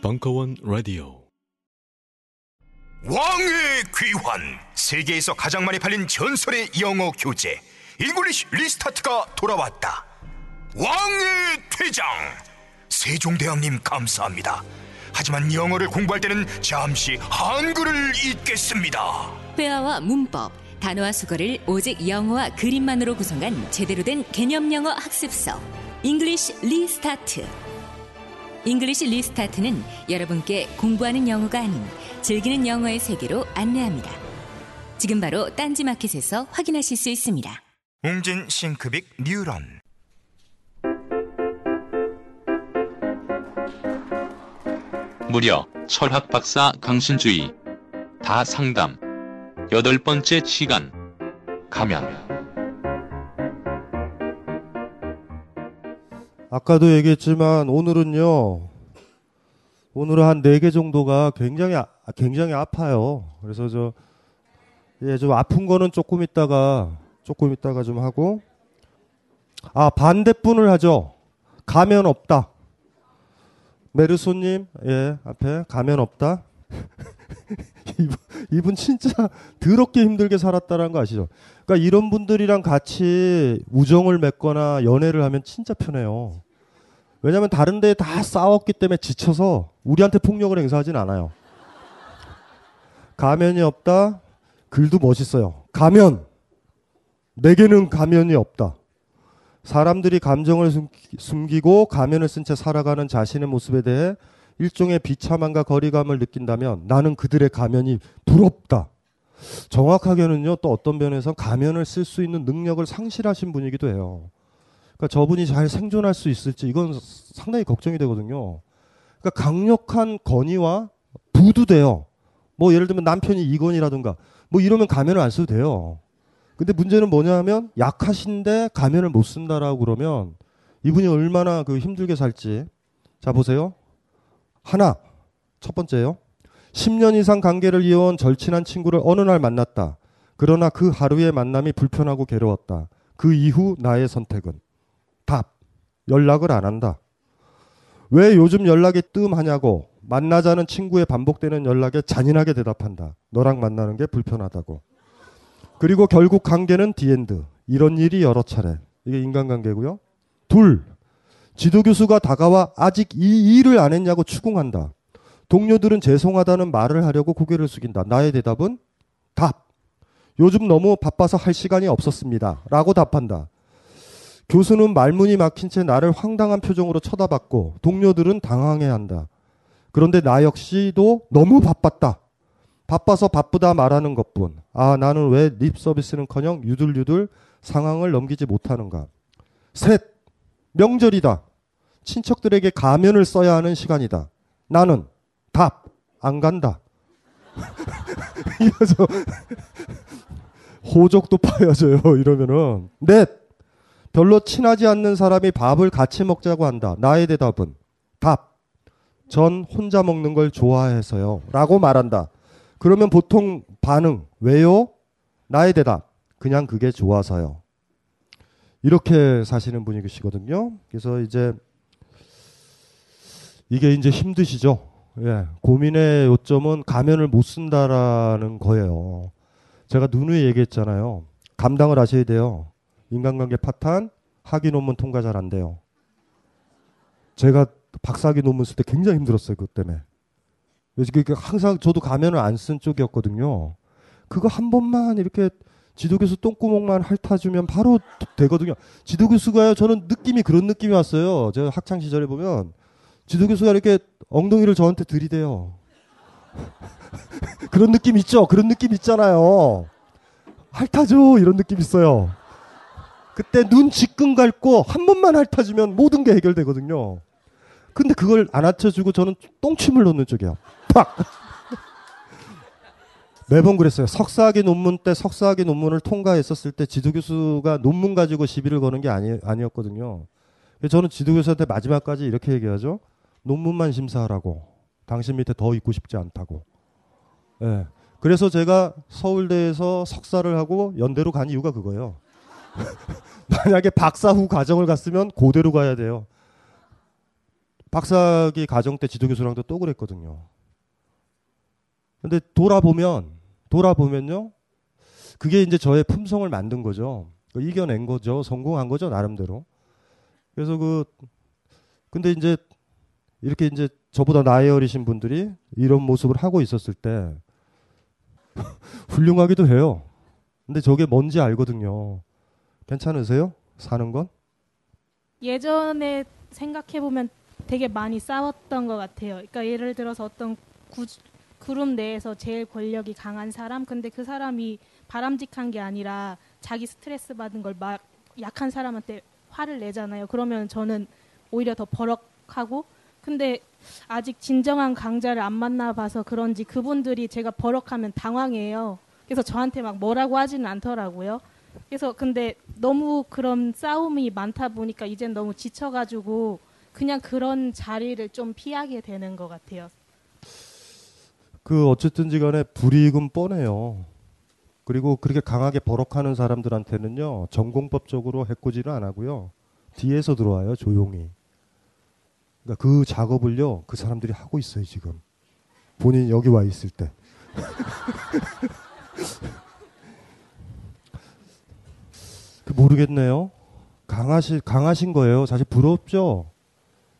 벙커원 라디오. 왕의 귀환, 세계에서 가장 많이 팔린 전설의 영어 교재 잉글리시 리스타트가 돌아왔다. 왕의 퇴장. 세종대왕님 감사합니다. 하지만 영어를 공부할 때는 잠시 한글을 잊겠습니다. 회화와 문법, 단어와 수거를 오직 영어와 그림만으로 구성한 제대로 된 개념 영어 학습서 잉글리시 리스타트. 잉글리시 리스타트는 여러분께 공부하는 영어가 아닌 즐기는 영어의 세계로 안내합니다. 지금 바로 딴지 마켓에서 확인하실 수 있습니다. 웅진 싱크빅 뉴런. 무려 철학 박사 강신주의 다상담 8번째 시간. 가면. 아까도 얘기했지만 오늘은요, 오늘은 한 4개 정도가 굉장히 아파요. 그래서 좀 아픈 거는 조금 있다가 좀 하고, 반대분을 하죠. 가면 없다. 메르소님, 앞에 가면 없다. 이분 진짜 더럽게 힘들게 살았다라는 거 아시죠? 그러니까 이런 분들이랑 같이 우정을 맺거나 연애를 하면 진짜 편해요. 왜냐하면 다른 데에 다 싸웠기 때문에 지쳐서 우리한테 폭력을 행사하진 않아요. 가면이 없다. 글도 멋있어요. 가면. 내게는 가면이 없다. 사람들이 감정을 숨기고 가면을 쓴 채 살아가는 자신의 모습에 대해 일종의 비참함과 거리감을 느낀다면 나는 그들의 가면이 부럽다. 정확하게는요, 또 어떤 면에서 가면을 쓸 수 있는 능력을 상실하신 분이기도 해요. 그러니까 저분이 잘 생존할 수 있을지 이건 상당히 걱정이 되거든요. 그러니까 강력한 건의와 부두돼요. 뭐 예를 들면 남편이 이건이라든가 뭐 이러면 가면을 안 써도 돼요. 근데 문제는 뭐냐 하면 약하신데 가면을 못 쓴다라고 그러면 이분이 얼마나 힘들게 살지. 자, 보세요. 하나, 첫 번째요. 10년 이상 관계를 이어온 절친한 친구를 어느 날 만났다. 그러나 그 하루의 만남이 불편하고 괴로웠다. 그 이후 나의 선택은? 답, 연락을 안 한다. 왜 요즘 연락이 뜸하냐고 만나자는 친구의 반복되는 연락에 잔인하게 대답한다. 너랑 만나는 게 불편하다고. 그리고 결국 관계는 디엔드. 이런 일이 여러 차례. 이게 인간관계고요. 둘, 지도교수가 다가와 아직 이 일을 안 했냐고 추궁한다. 동료들은 죄송하다는 말을 하려고 고개를 숙인다. 나의 대답은? 답. 요즘 너무 바빠서 할 시간이 없었습니다. 라고 답한다. 교수는 말문이 막힌 채 나를 황당한 표정으로 쳐다봤고 동료들은 당황해한다. 그런데 나 역시도 너무 바빴다. 바빠서 바쁘다 말하는 것뿐. 나는 왜 립 서비스는커녕 유들유들 상황을 넘기지 못하는가. 셋. 명절이다. 친척들에게 가면을 써야 하는 시간이다. 나는 답, 안 간다. 이래서 호적도 파여져요. 이러면은. 넷, 별로 친하지 않는 사람이 밥을 같이 먹자고 한다. 나의 대답은 답, 전 혼자 먹는 걸 좋아해서요. 라고 말한다. 그러면 보통 반응, 왜요? 나의 대답, 그냥 그게 좋아서요. 이렇게 사시는 분이 계시거든요. 그래서 이게 힘드시죠. 예, 고민의 요점은 가면을 못 쓴다라는 거예요. 제가 누누이 얘기했잖아요. 감당을 하셔야 돼요. 인간관계 파탄, 학위 논문 통과 잘 안 돼요. 제가 박사학위 논문 쓸 때 굉장히 힘들었어요. 그것 때문에. 항상 저도 가면을 안 쓴 쪽이었거든요. 그거 한 번만 이렇게 지도교수 똥구멍만 핥아주면 바로 되거든요. 지도교수가요, 저는 그런 느낌이 왔어요. 제가 학창시절에 보면 지도교수가 이렇게 엉덩이를 저한테 들이대요. 그런 느낌 있죠? 그런 느낌 있잖아요. 핥아줘! 이런 느낌 있어요. 그때 눈 지끈 감고 한 번만 핥아주면 모든 게 해결되거든요. 근데 그걸 안 핥아주고 저는 똥침을 놓는 쪽이에요. 팍! 매번 그랬어요. 석사학위 논문을 통과했었을 때 지도교수가 논문 가지고 시비를 거는 게 아니었거든요. 그래서 저는 지도교수한테 마지막까지 이렇게 얘기하죠. 논문만 심사하라고. 당신 밑에 더 있고 싶지 않다고. 예. 그래서 제가 서울대에서 석사를 하고 연대로 간 이유가 그거예요. 만약에 박사 후 과정을 갔으면 고대로 가야 돼요. 박사기 과정 때 지도교수랑도 또 그랬거든요. 근데 돌아보면요. 그게 이제 저의 품성을 만든 거죠. 이겨낸 거죠. 성공한 거죠. 나름대로. 그래서 근데 이제 이렇게 이제 저보다 나이 어리신 분들이 이런 모습을 하고 있었을 때 훌륭하기도 해요. 근데 저게 뭔지 알거든요. 괜찮으세요? 사는 건? 예전에 생각해보면 되게 많이 싸웠던 것 같아요. 그러니까 예를 들어서 어떤 그룹 내에서 제일 권력이 강한 사람, 근데 그 사람이 바람직한 게 아니라 자기 스트레스 받은 걸 막 약한 사람한테 화를 내잖아요. 그러면 저는 오히려 더 버럭하고, 근데 아직 진정한 강자를 안 만나봐서 그런지 그분들이 제가 버럭하면 당황해요. 그래서 저한테 막 뭐라고 하지는 않더라고요. 그래서 근데 너무 그런 싸움이 많다 보니까 이젠 너무 지쳐가지고 그냥 그런 자리를 좀 피하게 되는 것 같아요. 어쨌든지 간에 불이익은 뻔해요. 그리고 그렇게 강하게 버럭하는 사람들한테는요, 전공법적으로 해코지를 안 하고요. 뒤에서 들어와요, 조용히. 그러니까 그 작업을요, 그 사람들이 하고 있어요, 지금. 본인이 여기 와 있을 때. 모르겠네요. 강하신 거예요. 사실 부럽죠?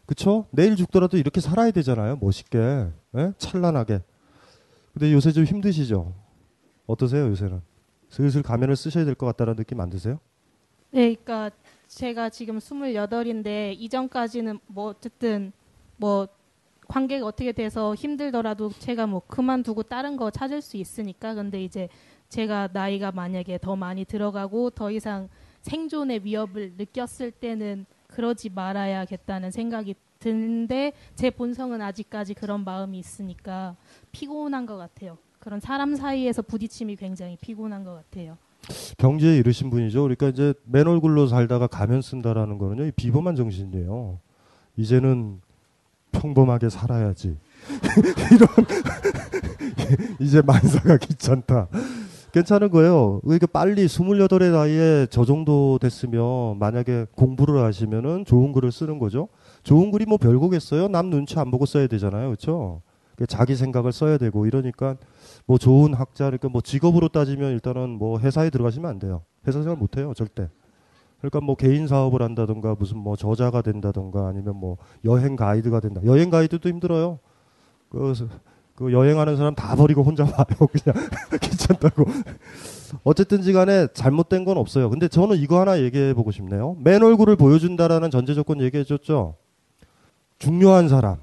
그쵸? 내일 죽더라도 이렇게 살아야 되잖아요. 멋있게. 에? 찬란하게. 근데 요새 좀 힘드시죠? 어떠세요, 요새는? 슬슬 가면을 쓰셔야 될 것 같다는 느낌 안 드세요? 네, 그러니까 제가 지금 28인데 이전까지는 어쨌든 관계가 어떻게 돼서 힘들더라도 제가 그만두고 다른 거 찾을 수 있으니까. 근데 이제 제가 나이가 만약에 더 많이 들어가고 더 이상 생존의 위협을 느꼈을 때는 그러지 말아야겠다는 생각이 드는데, 제 본성은 아직까지 그런 마음이 있으니까 피곤한 것 같아요. 그런 사람 사이에서 부딪힘이 굉장히 피곤한 것 같아요. 경지에 이르신 분이죠. 그러니까 이제 맨 얼굴로 살다가 가면 쓴다라는 거는요, 이 비범한 정신이에요. 이제는 평범하게 살아야지. 이런 이제 만사가 귀찮다. 괜찮은 거예요. 그러니까 빨리 28의 나이에 저 정도 됐으면 만약에 공부를 하시면은 좋은 글을 쓰는 거죠. 좋은 글이 뭐 별거겠어요. 남 눈치 안 보고 써야 되잖아요. 그렇죠? 자기 생각을 써야 되고 이러니까 뭐 좋은 학자, 그러니까 뭐 직업으로 따지면 일단은 뭐 회사에 들어가시면 안 돼요. 회사 생활 못 해요. 절대. 그러니까 뭐 개인 사업을 한다든가 무슨 뭐 저자가 된다든가 아니면 뭐 여행 가이드가 된다. 여행 가이드도 힘들어요. 그 여행하는 사람 다 버리고 혼자 와요. 그냥 귀찮다고. 어쨌든지 간에 잘못된 건 없어요. 근데 저는 이거 하나 얘기해보고 싶네요. 맨 얼굴을 보여준다라는 전제조건 얘기해줬죠. 중요한 사람,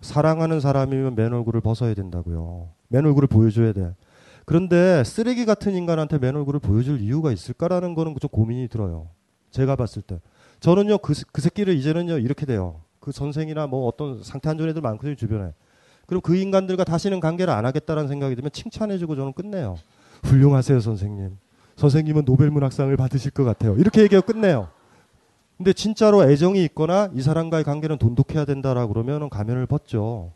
사랑하는 사람이면 맨 얼굴을 벗어야 된다고요. 맨 얼굴을 보여줘야 돼. 그런데 쓰레기 같은 인간한테 맨 얼굴을 보여줄 이유가 있을까라는 거는 좀 고민이 들어요. 제가 봤을 때. 저는요, 그 새끼를 이제는요, 이렇게 돼요. 그 선생이나 뭐 어떤 상태 안 좋은 애들 많거든요, 주변에. 그럼 그 인간들과 다시는 관계를 안 하겠다라는 생각이 들면 칭찬해주고 저는 끝내요. 훌륭하세요, 선생님. 선생님은 노벨문학상을 받으실 것 같아요. 이렇게 얘기하고 끝내요. 근데 진짜로 애정이 있거나 이 사람과의 관계는 돈독해야 된다라고 그러면 가면을 벗죠.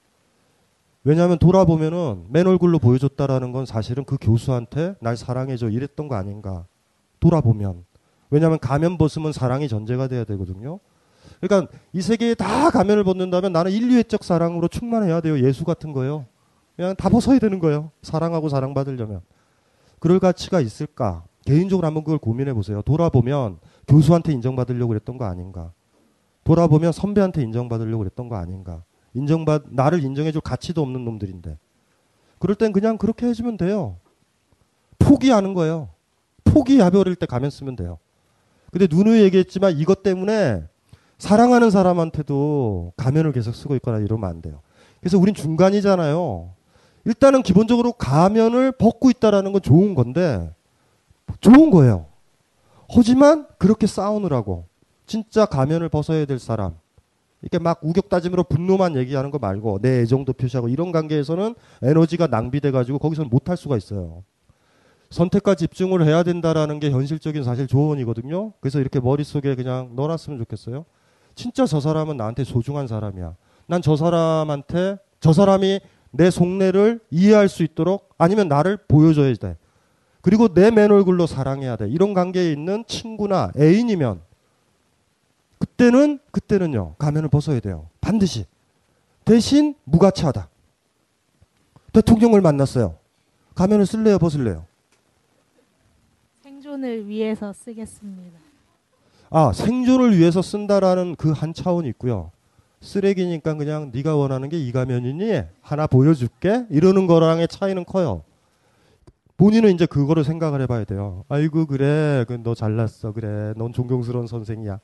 왜냐하면 돌아보면은 맨 얼굴로 보여줬다라는 건 사실은 그 교수한테 날 사랑해줘 이랬던 거 아닌가. 돌아보면. 왜냐하면 가면 벗으면 사랑이 전제가 돼야 되거든요. 그러니까 이 세계에 다 가면을 벗는다면 나는 인류애적 사랑으로 충만해야 돼요. 예수 같은 거예요. 그냥 다 벗어야 되는 거예요. 사랑하고 사랑받으려면. 그럴 가치가 있을까? 개인적으로 한번 그걸 고민해 보세요. 돌아보면 교수한테 인정받으려고 그랬던 거 아닌가? 돌아보면 선배한테 인정받으려고 그랬던 거 아닌가? 나를 인정해 줄 가치도 없는 놈들인데. 그럴 땐 그냥 그렇게 해주면 돼요. 포기하는 거예요. 포기해버릴 때 가면 쓰면 돼요. 근데 누누이 얘기했지만 이것 때문에 사랑하는 사람한테도 가면을 계속 쓰고 있거나 이러면 안 돼요. 그래서 우린 중간이잖아요. 일단은 기본적으로 가면을 벗고 있다는 건 좋은 건데, 좋은 거예요. 하지만 그렇게 싸우느라고 진짜 가면을 벗어야 될 사람, 이렇게 막 우격다짐으로 분노만 얘기하는 거 말고 내 애정도 표시하고 이런 관계에서는 에너지가 낭비돼가지고 거기서는 못할 수가 있어요. 선택과 집중을 해야 된다라는 게 현실적인 사실 조언이거든요. 그래서 이렇게 머릿속에 그냥 넣어놨으면 좋겠어요. 진짜 저 사람은 나한테 소중한 사람이야. 난 저 사람한테, 저 사람이 내 속내를 이해할 수 있도록 아니면 나를 보여줘야 돼. 그리고 내 맨얼굴로 사랑해야 돼. 이런 관계에 있는 친구나 애인이면 그때는요. 가면을 벗어야 돼요. 반드시. 대신 무가치하다. 대통령을 만났어요. 가면을 쓸래요? 벗을래요? 생존을 위해서 쓰겠습니다. 아, 생존을 위해서 쓴다라는 그 한 차원이 있고요. 쓰레기니까 그냥 네가 원하는 게 이 가면이니? 하나 보여줄게? 이러는 거랑의 차이는 커요. 본인은 이제 그거를 생각을 해봐야 돼요. 아이고 그래, 너 잘났어. 그래, 넌 존경스러운 선생이야.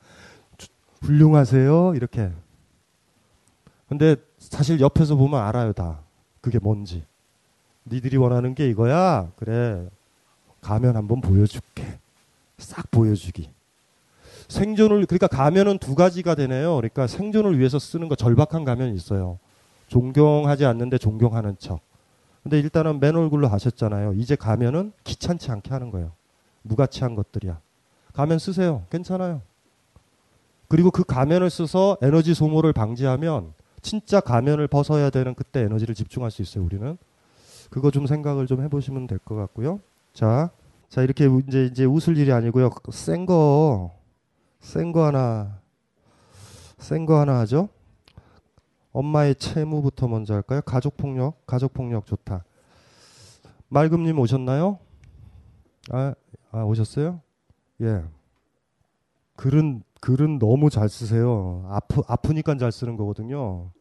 훌륭하세요. 이렇게. 근데 사실 옆에서 보면 알아요, 다. 그게 뭔지. 니들이 원하는 게 이거야? 그래, 가면 한번 보여줄게. 싹 보여주기. 생존을, 그러니까 가면은 두 가지가 되네요. 그러니까 생존을 위해서 쓰는 거 절박한 가면이 있어요. 존경하지 않는데 존경하는 척. 근데 일단은 맨 얼굴로 하셨잖아요. 이제 가면은 귀찮지 않게 하는 거예요. 무가치한 것들이야. 가면 쓰세요. 괜찮아요. 그리고 그 가면을 써서 에너지 소모를 방지하면 진짜 가면을 벗어야 되는 그때 에너지를 집중할 수 있어요. 우리는. 그거 좀 생각을 좀 해보시면 될 것 같고요. 자 이렇게 이제 웃을 일이 아니고요. 센 거 하나 하죠. 엄마의 채무부터 먼저 할까요? 가족폭력 좋다. 말금님 오셨나요? 아 오셨어요? 예. 글은 너무 잘 쓰세요. 아프니까 잘 쓰는 거거든요.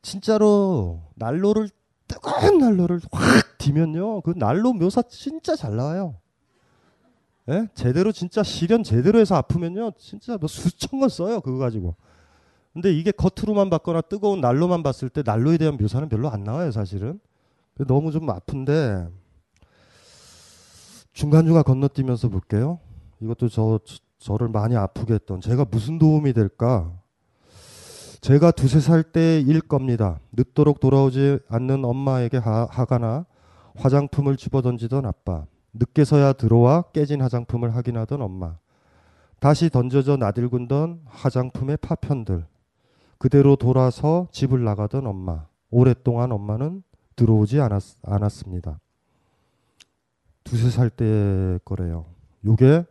진짜로 난로를 뜨거운 난로를 확 뒤면요. 그 난로 묘사 진짜 잘 나와요. 예? 제대로 진짜 실현 제대로 해서 아프면요. 진짜 뭐 수천 건 써요. 그거 가지고. 근데 이게 겉으로만 봤거나 뜨거운 난로만 봤을 때 난로에 대한 묘사는 별로 안 나와요. 사실은. 너무 좀 아픈데 중간중간 건너뛰면서 볼게요. 이것도 저를 많이 아프게 했던 제가 무슨 도움이 될까? 제가 2-3살 때일 겁니다. 늦도록 돌아오지 않는 엄마에게 하거나 화장품을 집어던지던 아빠. 늦게서야 들어와 깨진 화장품을 확인하던 엄마. 다시 던져져 나들군던 화장품의 파편들. 그대로 돌아서 집을 나가던 엄마. 오랫동안 엄마는 들어오지 않았습니다. 2-3살 때 거래요. 요게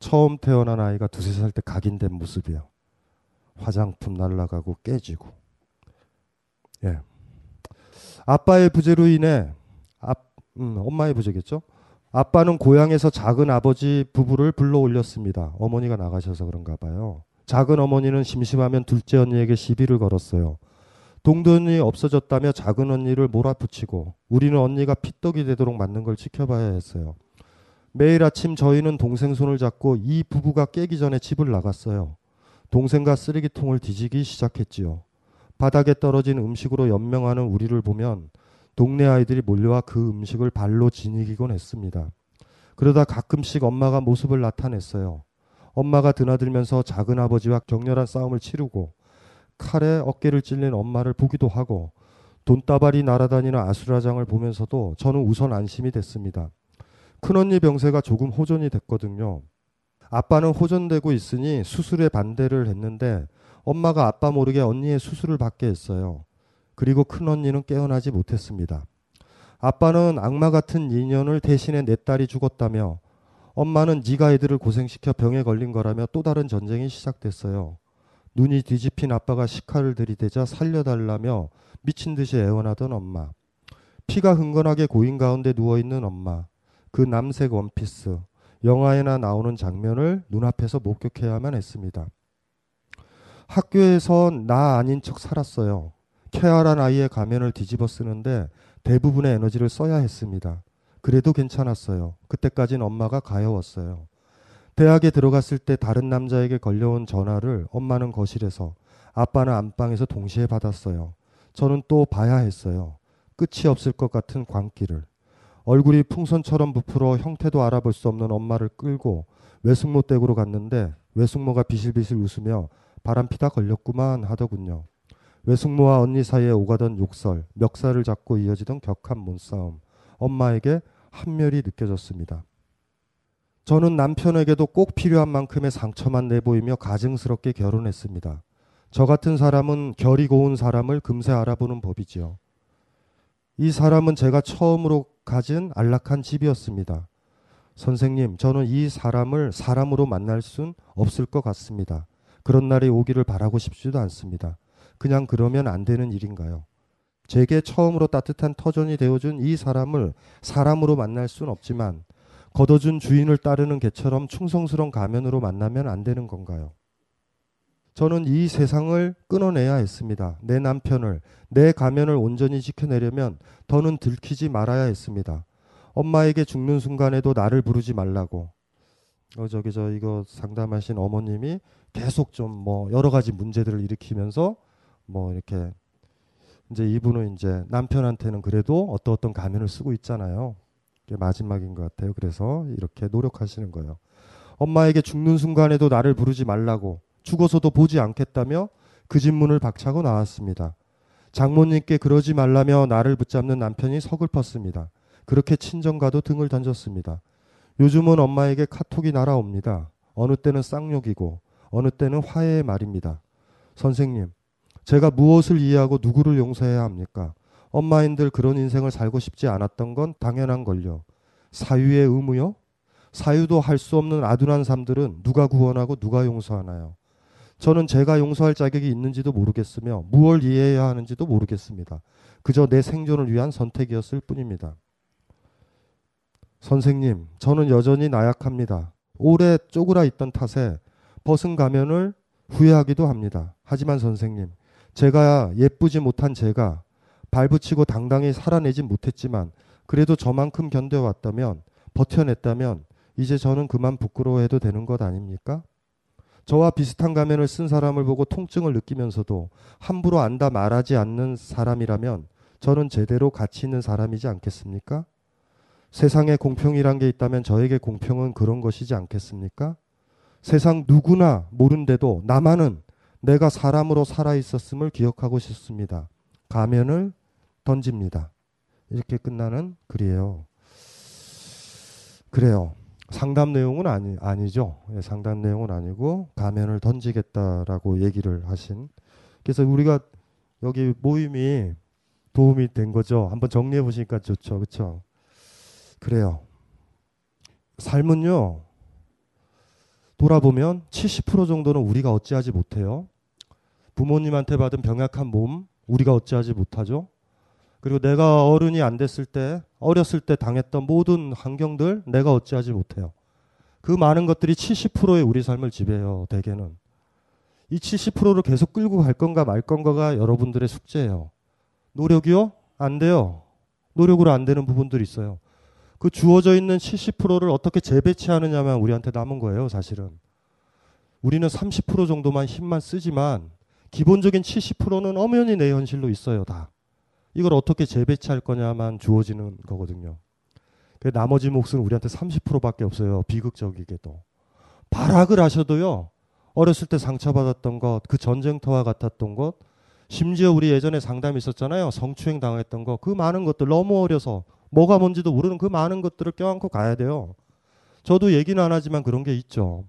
처음 태어난 아이가 2-3살 때 각인된 모습이에요. 화장품 날아가고 깨지고. 예. 아빠의 부재로 인해 엄마의 부재겠죠. 아빠는 고향에서 작은 아버지 부부를 불러 올렸습니다. 어머니가 나가셔서 그런가 봐요. 작은 어머니는 심심하면 둘째 언니에게 시비를 걸었어요. 동돈이 없어졌다며 작은 언니를 몰아붙이고 우리는 언니가 피떡이 되도록 맞는 걸 지켜봐야 했어요. 매일 아침 저희는 동생 손을 잡고 이 부부가 깨기 전에 집을 나갔어요. 동생과 쓰레기통을 뒤지기 시작했지요. 바닥에 떨어진 음식으로 연명하는 우리를 보면 동네 아이들이 몰려와 그 음식을 발로 지니기곤 했습니다. 그러다 가끔씩 엄마가 모습을 나타냈어요. 엄마가 드나들면서 작은 아버지와 격렬한 싸움을 치르고 칼에 어깨를 찔린 엄마를 보기도 하고 돈다발이 날아다니는 아수라장을 보면서도 저는 우선 안심이 됐습니다. 큰언니 병세가 조금 호전이 됐거든요. 아빠는 호전되고 있으니 수술에 반대를 했는데 엄마가 아빠 모르게 언니의 수술을 받게 했어요. 그리고 큰언니는 깨어나지 못했습니다. 아빠는 악마 같은 인연을 대신해 내 딸이 죽었다며 엄마는 네가 애들을 고생시켜 병에 걸린 거라며 또 다른 전쟁이 시작됐어요. 눈이 뒤집힌 아빠가 식칼을 들이대자 살려달라며 미친 듯이 애원하던 엄마. 피가 흥건하게 고인 가운데 누워있는 엄마. 그 남색 원피스. 영화에나 나오는 장면을 눈앞에서 목격해야만 했습니다. 학교에서 나 아닌 척 살았어요. 쾌활한 아이의 가면을 뒤집어 쓰는데 대부분의 에너지를 써야 했습니다. 그래도 괜찮았어요. 그때까진 엄마가 가여웠어요. 대학에 들어갔을 때 다른 남자에게 걸려온 전화를 엄마는 거실에서, 아빠는 안방에서 동시에 받았어요. 저는 또 봐야 했어요. 끝이 없을 것 같은 광기를. 얼굴이 풍선처럼 부풀어 형태도 알아볼 수 없는 엄마를 끌고 외숙모 댁으로 갔는데 외숙모가 비실비실 웃으며 바람피다 걸렸구만 하더군요. 외숙모와 언니 사이에 오가던 욕설, 멱살을 잡고 이어지던 격한 몸싸움. 엄마에게 한멸이 느껴졌습니다. 저는 남편에게도 꼭 필요한 만큼의 상처만 내보이며 가증스럽게 결혼했습니다. 저 같은 사람은 결이 고운 사람을 금세 알아보는 법이지요. 이 사람은 제가 처음으로 가진 안락한 집이었습니다. 선생님, 저는 이 사람을 사람으로 만날 순 없을 것 같습니다. 그런 날이 오기를 바라고 싶지도 않습니다. 그냥 그러면 안 되는 일인가요? 제게 처음으로 따뜻한 터전이 되어준 이 사람을 사람으로 만날 순 없지만 걷어준 주인을 따르는 개처럼 충성스러운 가면으로 만나면 안 되는 건가요? 저는 이 세상을 끊어내야 했습니다. 내 남편을, 내 가면을 온전히 지켜내려면 더는 들키지 말아야 했습니다. 엄마에게 죽는 순간에도 나를 부르지 말라고. 이거 상담하신 어머님이 계속 좀 여러 가지 문제들을 일으키면서 이렇게 이제 이분은 이제 남편한테는 그래도 어떤 가면을 쓰고 있잖아요. 이게 마지막인 것 같아요. 그래서 이렇게 노력하시는 거예요. 엄마에게 죽는 순간에도 나를 부르지 말라고, 죽어서도 보지 않겠다며 그 집 문을 박차고 나왔습니다. 장모님께 그러지 말라며 나를 붙잡는 남편이 서글펐습니다. 그렇게 친정가도 등을 던졌습니다. 요즘은 엄마에게 카톡이 날아옵니다. 어느 때는 쌍욕이고 어느 때는 화해의 말입니다. 선생님, 제가 무엇을 이해하고 누구를 용서해야 합니까? 엄마인들 그런 인생을 살고 싶지 않았던 건 당연한 걸요. 사유의 의무요? 사유도 할 수 없는 아둔한 삶들은 누가 구원하고 누가 용서하나요? 저는 제가 용서할 자격이 있는지도 모르겠으며 무엇을 이해해야 하는지도 모르겠습니다. 그저 내 생존을 위한 선택이었을 뿐입니다. 선생님, 저는 여전히 나약합니다. 오래 쪼그라 있던 탓에 벗은 가면을 후회하기도 합니다. 하지만 선생님, 제가 예쁘지 못한 제가 발붙이고 당당히 살아내진 못했지만 그래도 저만큼 견뎌왔다면, 버텨냈다면 이제 저는 그만 부끄러워해도 되는 것 아닙니까? 저와 비슷한 가면을 쓴 사람을 보고 통증을 느끼면서도 함부로 안다 말하지 않는 사람이라면 저는 제대로 가치 있는 사람이지 않겠습니까? 세상에 공평이란 게 있다면 저에게 공평은 그런 것이지 않겠습니까? 세상 누구나 모른데도 나만은 내가 사람으로 살아있었음을 기억하고 싶습니다. 가면을 던집니다. 이렇게 끝나는 글이에요. 그래요. 상담 내용은 아니죠. 상담 내용은 아니고 가면을 던지겠다라고 얘기를 하신. 그래서 우리가 여기 모임이 도움이 된 거죠. 한번 정리해 보시니까 좋죠. 그렇죠? 그래요. 삶은요, 돌아보면 70% 정도는 우리가 어찌하지 못해요. 부모님한테 받은 병약한 몸, 우리가 어찌하지 못하죠. 그리고 내가 어른이 안 됐을 때, 어렸을 때 당했던 모든 환경들, 내가 어찌하지 못해요. 그 많은 것들이 70%의 우리 삶을 지배해요, 대개는. 이 70%를 계속 끌고 갈 건가 말 건가가 여러분들의 숙제예요. 노력이요? 안 돼요. 노력으로 안 되는 부분들이 있어요. 그 주어져 있는 70%를 어떻게 재배치하느냐만 우리한테 남은 거예요, 사실은. 우리는 30% 정도만 힘만 쓰지만 기본적인 70%는 엄연히 내 현실로 있어요, 다. 이걸 어떻게 재배치할 거냐만 주어지는 거거든요. 나머지 몫은 우리한테 30%밖에 없어요, 비극적이게도. 발악을 하셔도요, 어렸을 때 상처받았던 것, 그 전쟁터와 같았던 것, 심지어 우리 예전에 상담이 있었잖아요. 성추행 당했던 것, 그 많은 것들, 너무 어려서 뭐가 뭔지도 모르는 그 많은 것들을 껴안고 가야 돼요. 저도 얘기는 안 하지만 그런 게 있죠.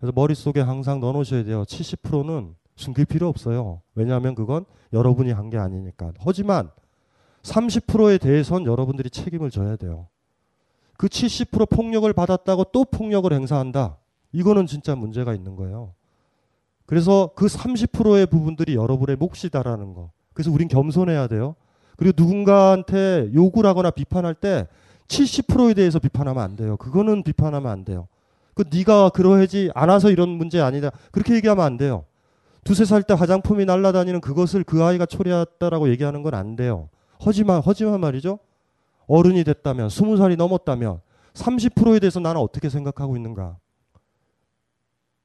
그래서 머릿속에 항상 넣어놓으셔야 돼요. 70%는 숨길 필요 없어요. 왜냐하면 그건 여러분이 한 게 아니니까. 하지만 30%에 대해서는 여러분들이 책임을 져야 돼요. 그 70% 폭력을 받았다고 또 폭력을 행사한다. 이거는 진짜 문제가 있는 거예요. 그래서 그 30%의 부분들이 여러분의 몫이다라는 거. 그래서 우린 겸손해야 돼요. 그리고 누군가한테 욕을 하거나 비판할 때 70%에 대해서 비판하면 안 돼요. 그거는 비판하면 안 돼요. 그 네가 그러하지 않아서 이런 문제 아니다. 그렇게 얘기하면 안 돼요. 2, 3살 때 화장품이 날아다니는 그것을 그 아이가 초래했다라고 얘기하는 건 안 돼요. 허지만 말이죠. 어른이 됐다면, 20살이 넘었다면 30%에 대해서 나는 어떻게 생각하고 있는가.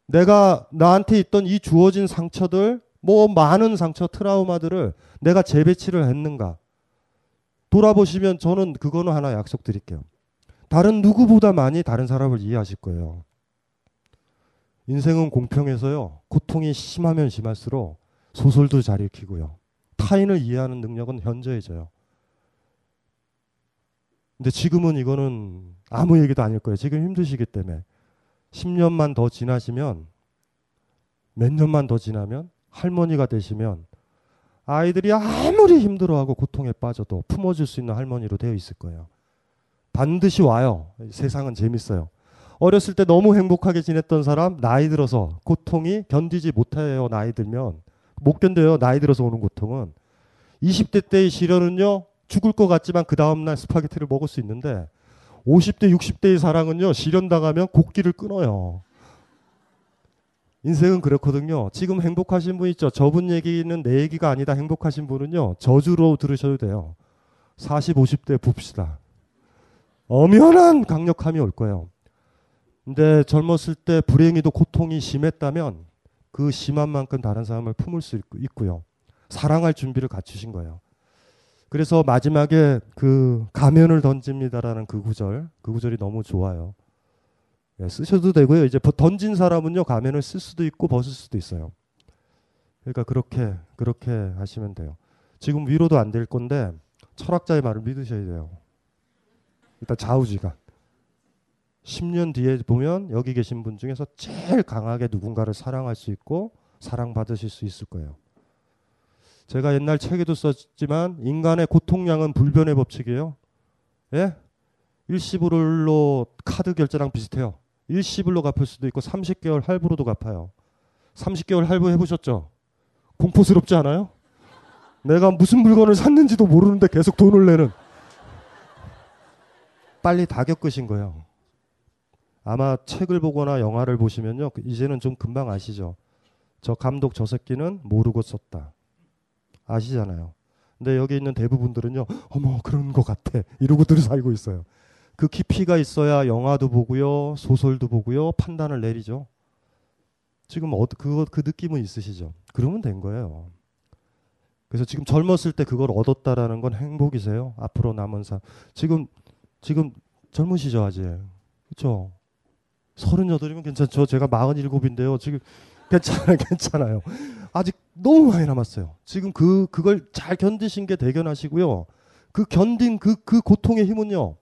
내가 나한테 있던 이 주어진 상처들, 많은 상처, 트라우마들을 내가 재배치를 했는가. 돌아보시면 저는 그거는 하나 약속드릴게요. 다른 누구보다 많이 다른 사람을 이해하실 거예요. 인생은 공평해서요, 고통이 심하면 심할수록 소설도 잘 읽히고요, 타인을 이해하는 능력은 현저해져요. 근데 지금은 이거는 아무 얘기도 아닐 거예요. 지금 힘드시기 때문에. 10년만 더 지나시면, 몇 년만 더 지나면 할머니가 되시면 아이들이 아무리 힘들어하고 고통에 빠져도 품어줄 수 있는 할머니로 되어 있을 거예요. 반드시 와요. 세상은 재밌어요. 어렸을 때 너무 행복하게 지냈던 사람 나이 들어서 고통이 견디지 못해요. 나이 들면 못 견뎌요. 나이 들어서 오는 고통은. 20대 때의 시련은요 죽을 것 같지만 그 다음날 스파게티를 먹을 수 있는데 50대 60대의 사랑은요 시련당하면 곡기를 끊어요. 인생은 그렇거든요. 지금 행복하신 분 있죠. 저분 얘기는 내 얘기가 아니다. 행복하신 분은요 저주로 들으셔도 돼요. 40, 50대 봅시다. 엄연한 강력함이 올 거예요. 근데 젊었을 때 불행히도 고통이 심했다면 그 심한 만큼 다른 사람을 품을 수 있고요. 사랑할 준비를 갖추신 거예요. 그래서 마지막에 그 가면을 던집니다라는 그 구절, 그 구절이 너무 좋아요. 예, 쓰셔도 되고요. 이제 던진 사람은요 가면을 쓸 수도 있고 벗을 수도 있어요. 그러니까 그렇게 하시면 돼요. 지금 위로도 안 될 건데 철학자의 말을 믿으셔야 돼요. 일단 좌우지간. 10년 뒤에 보면 여기 계신 분 중에서 제일 강하게 누군가를 사랑할 수 있고 사랑받으실 수 있을 거예요. 제가 옛날 책에도 썼지만 인간의 고통량은 불변의 법칙이에요. 예? 일시불로 카드 결제랑 비슷해요. 일시불로 갚을 수도 있고 30개월 할부로도 갚아요. 30개월 할부 해보셨죠? 공포스럽지 않아요? 내가 무슨 물건을 샀는지도 모르는데 계속 돈을 내는. 빨리 다 겪으신 거예요. 아마 책을 보거나 영화를 보시면요. 이제는 좀 금방 아시죠. 저 감독 저 새끼는 모르고 썼다. 아시잖아요. 근데 여기 있는 대부분들은요. 어머 그런 것 같아. 이러고 늘 살고 있어요. 그 깊이가 있어야 영화도 보고요. 소설도 보고요. 판단을 내리죠. 지금 그 느낌은 있으시죠. 그러면 된 거예요. 그래서 지금 젊었을 때 그걸 얻었다라는 건 행복이세요. 앞으로 남은 삶. 지금 젊으시죠 아직. 그렇죠. 38이면 괜찮죠. 제가 47인데요. 지금 괜찮아요. 아직 너무 많이 남았어요. 지금 그걸 잘 견디신 게 대견하시고요. 그 견딘 그 고통의 힘은요.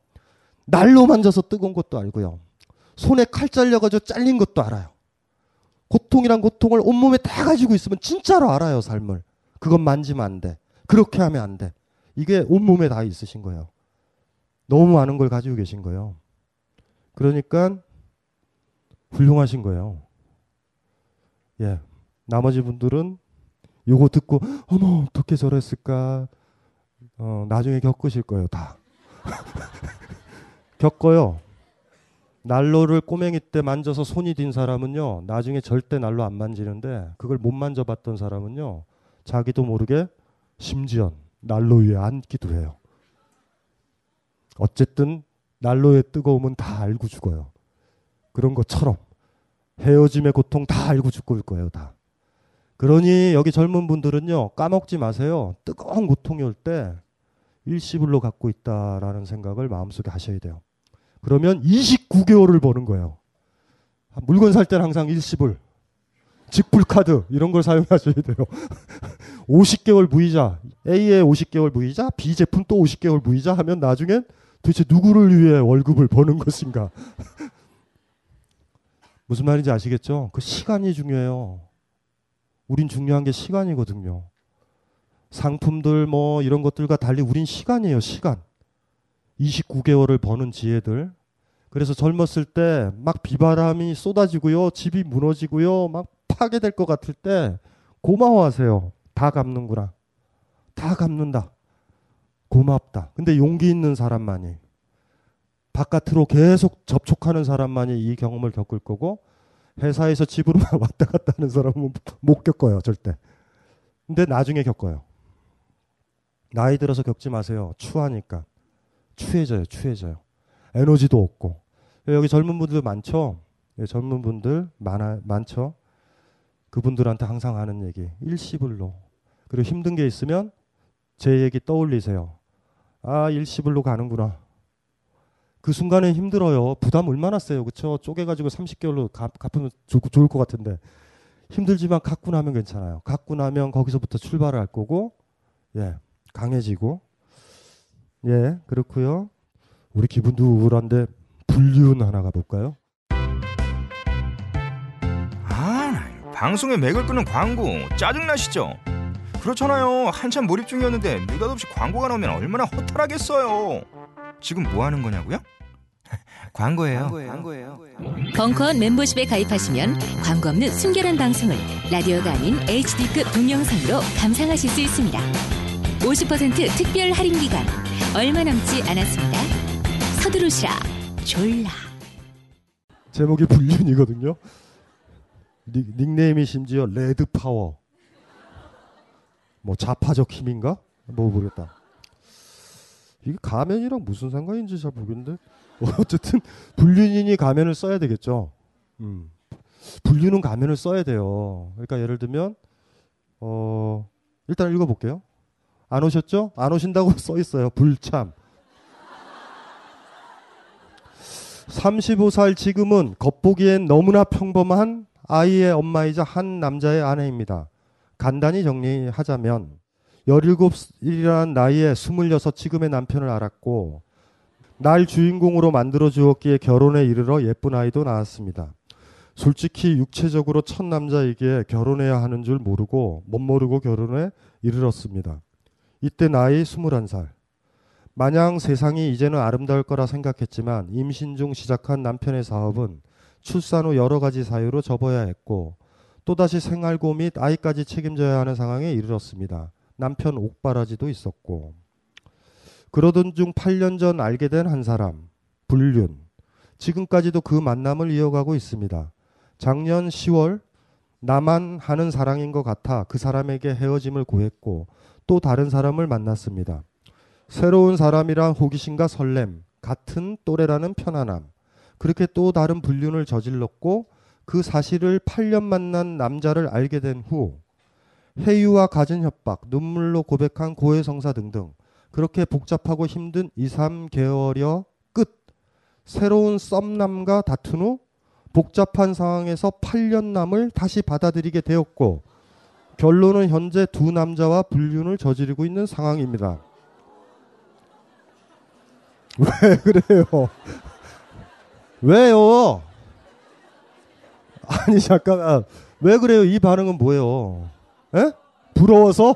날로 만져서 뜨거운 것도 알고요. 손에 칼 잘려가지고 잘린 것도 알아요. 고통이란 고통을 온몸에 다 가지고 있으면 진짜로 알아요. 삶을. 그건 만지면 안 돼. 그렇게 하면 안 돼. 이게 온몸에 다 있으신 거예요. 너무 많은 걸 가지고 계신 거예요. 그러니까 훌륭하신 거예요. 예, 나머지 분들은 요거 듣고 어머 어떻게 저랬을까 나중에 겪으실 거예요. 다 겪어요. 난로를 꼬맹이 때 만져서 손이 딘 사람은요 나중에 절대 난로 안 만지는데 그걸 못 만져봤던 사람은요 자기도 모르게 심지어 난로 위에 앉기도 해요. 어쨌든 난로의 뜨거움은 다 알고 죽어요. 그런 것처럼 헤어짐의 고통 다 알고 죽고 올 거예요. 다. 그러니 여기 젊은 분들은요. 까먹지 마세요. 뜨거운 고통이 올 때 일시불로 갖고 있다라는 생각을 마음속에 하셔야 돼요. 그러면 29개월을 버는 거예요. 물건 살 때는 항상 일시불, 직불카드 이런 걸 사용하셔야 돼요. 50개월 무이자, A에 50개월 무이자, B 제품 또 50개월 무이자 하면 나중엔 도대체 누구를 위해 월급을 버는 것인가. 무슨 말인지 아시겠죠? 그 시간이 중요해요. 우린 중요한 게 시간이거든요. 상품들 뭐 이런 것들과 달리 우린 시간이에요. 시간. 29개월을 버는 지혜들. 그래서 젊었을 때 막 비바람이 쏟아지고요. 집이 무너지고요. 막 파괴될 것 같을 때 고마워하세요. 다 갚는구나. 다 갚는다. 고맙다. 근데 용기 있는 사람만이. 바깥으로 계속 접촉하는 사람만이 이 경험을 겪을 거고 회사에서 집으로 왔다 갔다 하는 사람은 못 겪어요. 절대. 근데 나중에 겪어요. 나이 들어서 겪지 마세요. 추하니까. 추해져요. 에너지도 없고. 여기 젊은 분들 많죠? 예, 젊은 분들 많죠? 그분들한테 항상 하는 얘기. 일시불로. 그리고 힘든 게 있으면 제 얘기 떠올리세요. 아 일시불로 가는구나. 그 순간에 힘들어요. 부담 얼마나 세요. 그렇죠? 쪼개가지고 30개월로 갚으면 좋을 것 같은데 힘들지만 갖고 나면 괜찮아요. 갖고 나면 거기서부터 출발을 할 거고 예 강해지고 예 그렇고요. 우리 기분도 우울한데 불륜 하나 가볼까요? 아 방송에 맥을 끄는 광고 짜증나시죠? 그렇잖아요. 한참 몰입 중이었는데 느닷없이 광고가 나오면 얼마나 허탈하겠어요. 지금 뭐 하는 거냐고요? 광고예요. 벙커원 멤버십에 가입하시면 광고 없는 순결한 방송을 라디오가 아닌 HD급 동영상으로 감상하실 수 있습니다. 50% 특별 할인 기간 얼마 남지 않았습니다. 서두르시라 졸라. 제목이 불륜이거든요. 닉네임이 심지어 레드 파워. 뭐 자파적 힘인가? 모르겠다. 이게 가면이랑 무슨 상관인지 잘 모르겠는데 어쨌든 불륜인이 가면을 써야 되겠죠. 불륜은 가면을 써야 돼요. 그러니까 예를 들면 일단 읽어볼게요. 안 오셨죠? 안 오신다고 써 있어요. 불참. 35살 지금은 겉보기엔 너무나 평범한 아이의 엄마이자 한 남자의 아내입니다. 간단히 정리하자면 17이라는 나이에 26 지금의 남편을 알았고 날 주인공으로 만들어 주었기에 결혼에 이르러 예쁜 아이도 낳았습니다. 솔직히 육체적으로 첫 남자이기에 결혼해야 하는 줄 모르고 멋모르고 결혼에 이르렀습니다. 이때 나이 21살. 마냥 세상이 이제는 아름다울 거라 생각했지만 임신 중 시작한 남편의 사업은 출산 후 여러 가지 사유로 접어야 했고 또다시 생활고 및 아이까지 책임져야 하는 상황에 이르렀습니다. 남편 옥바라지도 있었고. 그러던 중 8년 전 알게 된 한 사람, 불륜. 지금까지도 그 만남을 이어가고 있습니다. 작년 10월 나만 하는 사랑인 것 같아 그 사람에게 헤어짐을 고했고 또 다른 사람을 만났습니다. 새로운 사람이란 호기심과 설렘, 같은 또래라는 편안함. 그렇게 또 다른 불륜을 저질렀고 그 사실을 8년 만난 남자를 알게 된 후 회유와 가진 협박, 눈물로 고백한 고해성사 등등 그렇게 복잡하고 힘든 2, 3개월여 끝. 새로운 썸남과 다툰 후 복잡한 상황에서 8년남을 다시 받아들이게 되었고 결론은 현재 두 남자와 불륜을 저지르고 있는 상황입니다. 왜 그래요? 왜요? 아니 잠깐, 왜 그래요? 이 반응은 뭐예요? 에? 부러워서?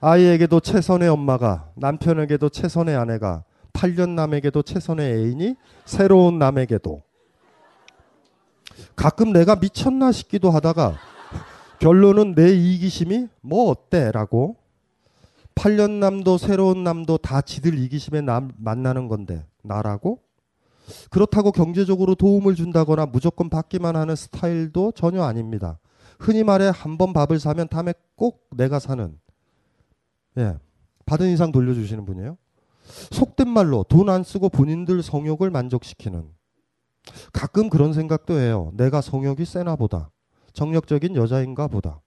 아이에게도 최선의 엄마가, 남편에게도 최선의 아내가, 8년 남에게도 최선의 애인이, 새로운 남에게도. 가끔 내가 미쳤나 싶기도 하다가 결론은 내 이기심이 뭐 어때? 라고. 8년 남도 새로운 남도 다 지들 이기심에 만나는 건데 나라고? 그렇다고 경제적으로 도움을 준다거나 무조건 받기만 하는 스타일도 전혀 아닙니다. 흔히 말해 한 번 밥을 사면 다음에 꼭 내가 사는. 예, 받은 이상 돌려주시는 분이에요. 속된 말로 돈 안 쓰고 본인들 성욕을 만족시키는. 가끔 그런 생각도 해요. 내가 성욕이 세나 보다. 정력적인 여자인가 보다.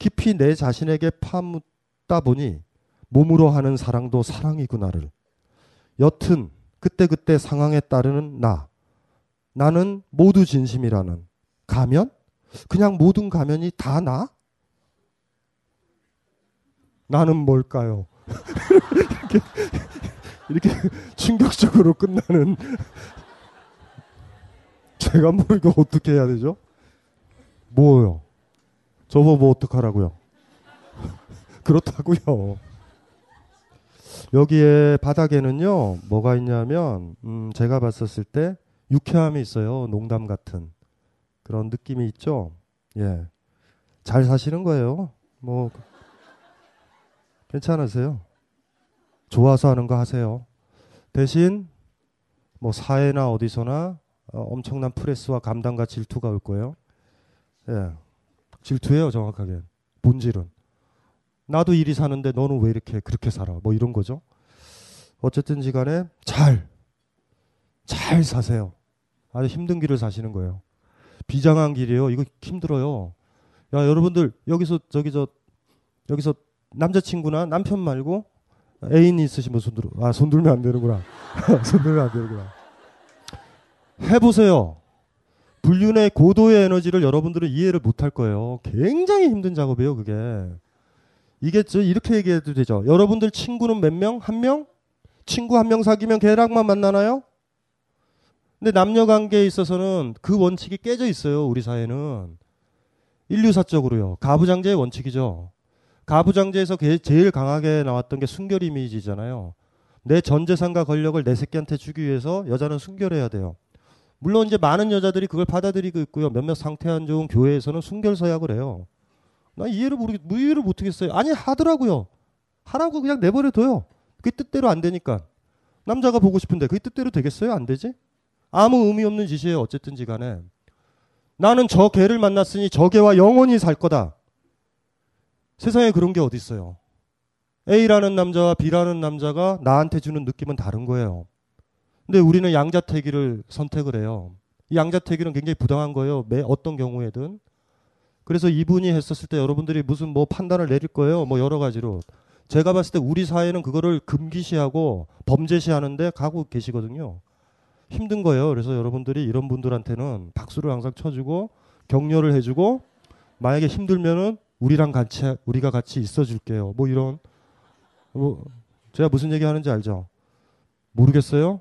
깊이 내 자신에게 파묻다 보니 몸으로 하는 사랑도 사랑이구나를. 여튼 그때그때 상황에 따르는 나. 나는 모두 진심이라는. 가면? 그냥 모든 가면이 다 나? 나는 뭘까요? 이렇게 충격적으로 끝나는. 제가 뭐 이거 어떻게 해야 되죠? 뭐요? 저거 뭐 어떡하라고요? 그렇다고요. 여기에 바닥에는요 뭐가 있냐면 제가 봤었을 때 유쾌함이 있어요. 농담 같은 그런 느낌이 있죠. 예, 잘 사시는 거예요. 뭐 괜찮으세요. 좋아서 하는 거 하세요. 대신 뭐 사회나 어디서나 엄청난 프레스와 감당과 질투가 올 거예요. 예, 질투예요 정확하게. 본질은. 나도 이리 사는데 너는 왜 이렇게 그렇게 살아? 뭐 이런 거죠. 어쨌든지 간에 잘 사세요. 아주 힘든 길을 사시는 거예요. 비장한 길이에요. 이거 힘들어요. 야 여러분들 여기서 남자친구나 남편 말고 애인이 있으시면 손들면 안 되는구나. 손들면 안 되는구나. 해보세요. 불륜의 고도의 에너지를 여러분들은 이해를 못할 거예요. 굉장히 힘든 작업이에요 그게. 이게 이렇게 얘기해도 되죠. 여러분들 친구는 몇 명? 한 명? 친구 한 명 사귀면 걔랑만 만나나요? 근데 남녀 관계에 있어서는 그 원칙이 깨져 있어요. 우리 사회는. 인류사적으로요. 가부장제의 원칙이죠. 가부장제에서 제일 강하게 나왔던 게 순결 이미지잖아요. 내 전 재산과 권력을 내 새끼한테 주기 위해서 여자는 순결해야 돼요. 물론 이제 많은 여자들이 그걸 받아들이고 있고요. 몇몇 상태 안 좋은 교회에서는 순결 서약을 해요. 나 이해를 못하겠어요. 아니 하더라고요. 하라고 그냥 내버려둬요. 그게 뜻대로 안 되니까. 남자가 보고 싶은데 그게 뜻대로 되겠어요? 안 되지? 아무 의미 없는 짓이에요. 어쨌든지 간에. 나는 저 개를 만났으니 저 개와 영원히 살 거다. 세상에 그런 게 어디 있어요. A라는 남자와 B라는 남자가 나한테 주는 느낌은 다른 거예요. 근데 우리는 양자택일을 선택을 해요. 이 양자택일은 굉장히 부당한 거예요. 어떤 경우에든. 그래서 이분이 했었을 때 여러분들이 무슨 뭐 판단을 내릴 거예요. 뭐 여러 가지로. 제가 봤을 때 우리 사회는 그거를 금기시하고 범죄시하는데 가고 계시거든요. 힘든 거예요. 그래서 여러분들이 이런 분들한테는 박수를 항상 쳐주고 격려를 해주고 만약에 힘들면은 우리가 같이 있어줄게요. 뭐 이런 뭐 제가 무슨 얘기하는지 알죠? 모르겠어요.